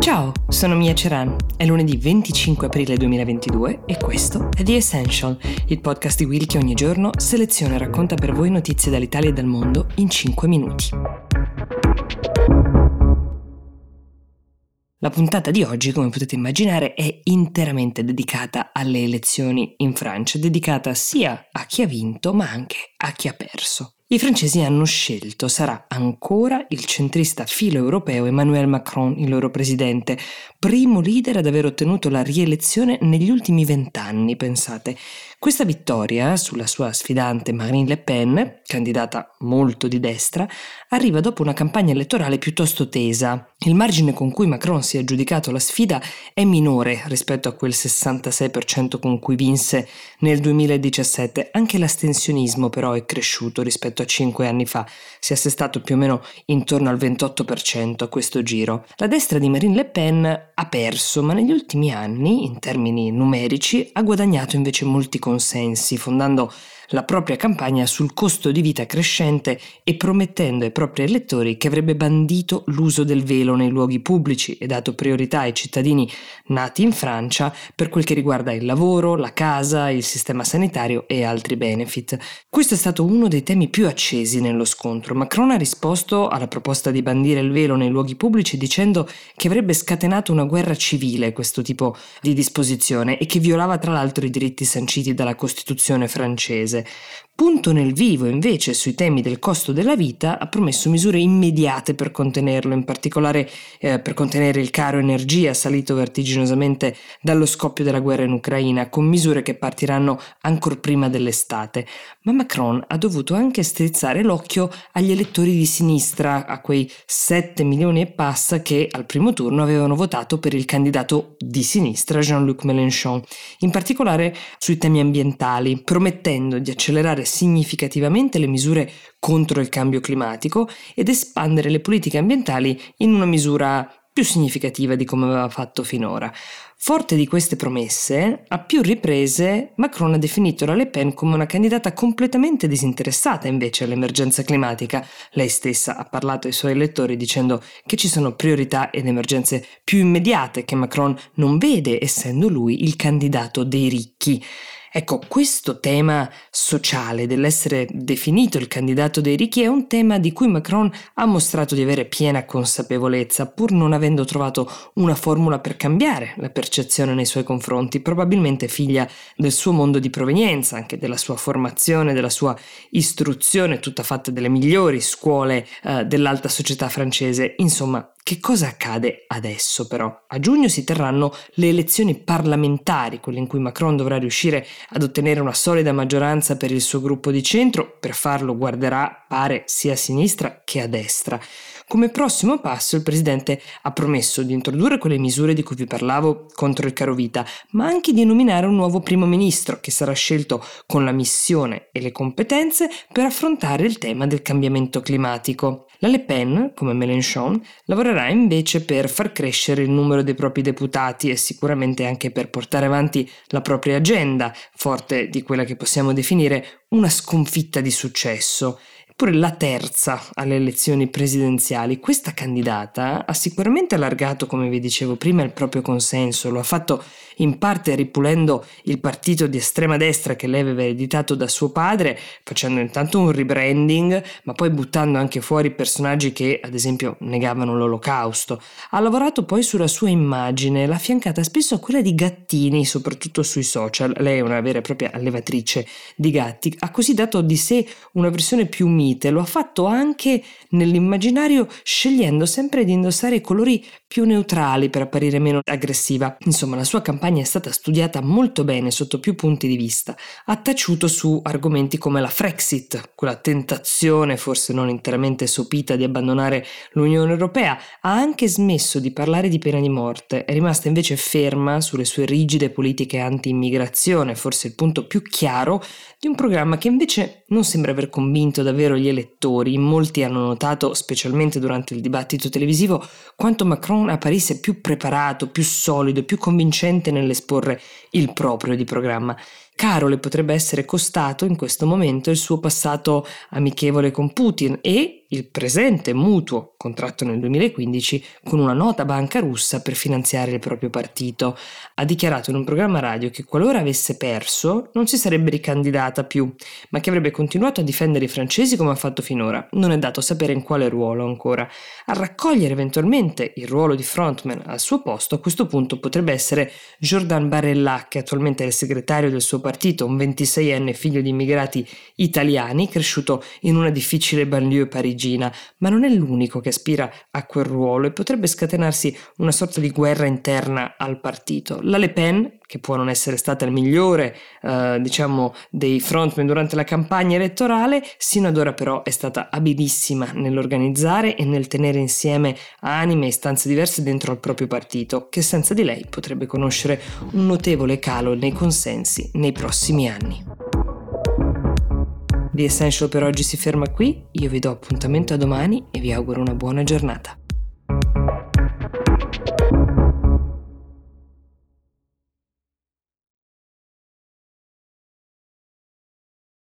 Ciao, sono Mia Ceran. È lunedì 25 aprile 2022 e questo è The Essential, il podcast di Will che ogni giorno seleziona e racconta per voi notizie dall'Italia e dal mondo in 5 minuti. La puntata di oggi, come potete immaginare, è interamente dedicata alle elezioni in Francia, dedicata sia a chi ha vinto ma anche a chi ha perso. I francesi hanno scelto, sarà ancora il centrista filoeuropeo Emmanuel Macron il loro presidente, primo leader ad aver ottenuto la rielezione negli ultimi 20 anni, pensate. Questa vittoria sulla sua sfidante Marine Le Pen, candidata molto di destra, arriva dopo una campagna elettorale piuttosto tesa. Il margine con cui Macron si è aggiudicato la sfida è minore rispetto a quel 66% con cui vinse nel 2017. Anche l'astensionismo però è cresciuto rispetto a 5 anni fa, si è assestato più o meno intorno al 28% a questo giro. La destra di Marine Le Pen ha perso, ma negli ultimi anni, in termini numerici, ha guadagnato invece molti consensi, fondando la propria campagna sul costo di vita crescente e promettendo ai propri elettori che avrebbe bandito l'uso del velo nei luoghi pubblici e dato priorità ai cittadini nati in Francia per quel che riguarda il lavoro, la casa, il sistema sanitario e altri benefit. Questo è stato uno dei temi più accesi nello scontro. Macron ha risposto alla proposta di bandire il velo nei luoghi pubblici dicendo che avrebbe scatenato una guerra civile questo tipo di disposizione e che violava tra l'altro i diritti sanciti dalla Costituzione francese. Punto nel vivo invece sui temi del costo della vita, ha promesso misure immediate per contenerlo, in particolare per contenere il caro energia salito vertiginosamente dallo scoppio della guerra in Ucraina, con misure che partiranno ancor prima dell'estate. Ma Macron ha dovuto anche strizzare l'occhio agli elettori di sinistra, a quei 7 milioni e passa che al primo turno avevano votato per il candidato di sinistra Jean-Luc Mélenchon, in particolare sui temi ambientali, promettendo di accelerare significativamente le misure contro il cambio climatico ed espandere le politiche ambientali in una misura più significativa di come aveva fatto finora. Forte di queste promesse, a più riprese Macron ha definito la Le Pen come una candidata completamente disinteressata invece all'emergenza climatica. Lei stessa ha parlato ai suoi elettori dicendo che ci sono priorità ed emergenze più immediate che Macron non vede, essendo lui il candidato dei ricchi. Ecco, questo tema sociale dell'essere definito il candidato dei ricchi è un tema di cui Macron ha mostrato di avere piena consapevolezza, pur non avendo trovato una formula per cambiare la percezione nei suoi confronti, probabilmente figlia del suo mondo di provenienza, anche della sua formazione, della sua istruzione, tutta fatta delle migliori scuole dell'alta società francese. Insomma, che cosa accade adesso però? A giugno si terranno le elezioni parlamentari, quelle in cui Macron dovrà riuscire ad ottenere una solida maggioranza per il suo gruppo di centro. Per farlo guarderà, pare, sia a sinistra che a destra. Come prossimo passo il presidente ha promesso di introdurre quelle misure di cui vi parlavo contro il carovita, ma anche di nominare un nuovo primo ministro che sarà scelto con la missione e le competenze per affrontare il tema del cambiamento climatico. La Le Pen, come Mélenchon, lavorerà invece per far crescere il numero dei propri deputati e sicuramente anche per portare avanti la propria agenda, forte di quella che possiamo definire una sconfitta di successo. Eppure la terza alle elezioni presidenziali, questa candidata ha sicuramente allargato, come vi dicevo prima, il proprio consenso. Lo ha fatto in parte ripulendo il partito di estrema destra che lei aveva ereditato da suo padre, facendo intanto un rebranding, ma poi buttando anche fuori personaggi che, ad esempio, negavano l'Olocausto. Ha lavorato poi sulla sua immagine, l'ha affiancata spesso a quella di gattini, soprattutto sui social. Lei è una vera e propria allevatrice di gatti. Ha così dato di sé una versione più mite, lo ha fatto anche nell'immaginario scegliendo sempre di indossare i colori più neutrali per apparire meno aggressiva. Insomma, la sua campagna è stata studiata molto bene sotto più punti di vista. Ha taciuto su argomenti come la Frexit, quella tentazione forse non interamente sopita di abbandonare l'Unione Europea. Ha anche smesso di parlare di pena di morte, è rimasta invece ferma sulle sue rigide politiche anti-immigrazione, forse il punto più chiaro di un programma che invece non sembra aver convinto davvero gli elettori. Molti hanno notato, specialmente durante il dibattito televisivo, quanto Macron apparisse più preparato, più solido, più convincente nell'esporre il proprio di programma. caro le potrebbe essere costato in questo momento il suo passato amichevole con Putin e il presente mutuo contratto nel 2015 con una nota banca russa per finanziare il proprio partito. Ha dichiarato in un programma radio che qualora avesse perso non si sarebbe ricandidata più, ma che avrebbe continuato a difendere i francesi come ha fatto finora. Non è dato sapere in quale ruolo ancora. A raccogliere eventualmente il ruolo di frontman al suo posto a questo punto potrebbe essere Jordan Barella, che attualmente è il segretario del suo partito, un 26enne figlio di immigrati italiani cresciuto in una difficile banlieue parigina, ma non è l'unico che aspira a quel ruolo e potrebbe scatenarsi una sorta di guerra interna al partito. La Le Pen, che può non essere stata il migliore dei frontman durante la campagna elettorale, sino ad ora però è stata abilissima nell'organizzare e nel tenere insieme anime e istanze diverse dentro al proprio partito, che senza di lei potrebbe conoscere un notevole calo nei consensi nei prossimi anni. The Essential per oggi si ferma qui, io vi do appuntamento a domani e vi auguro una buona giornata.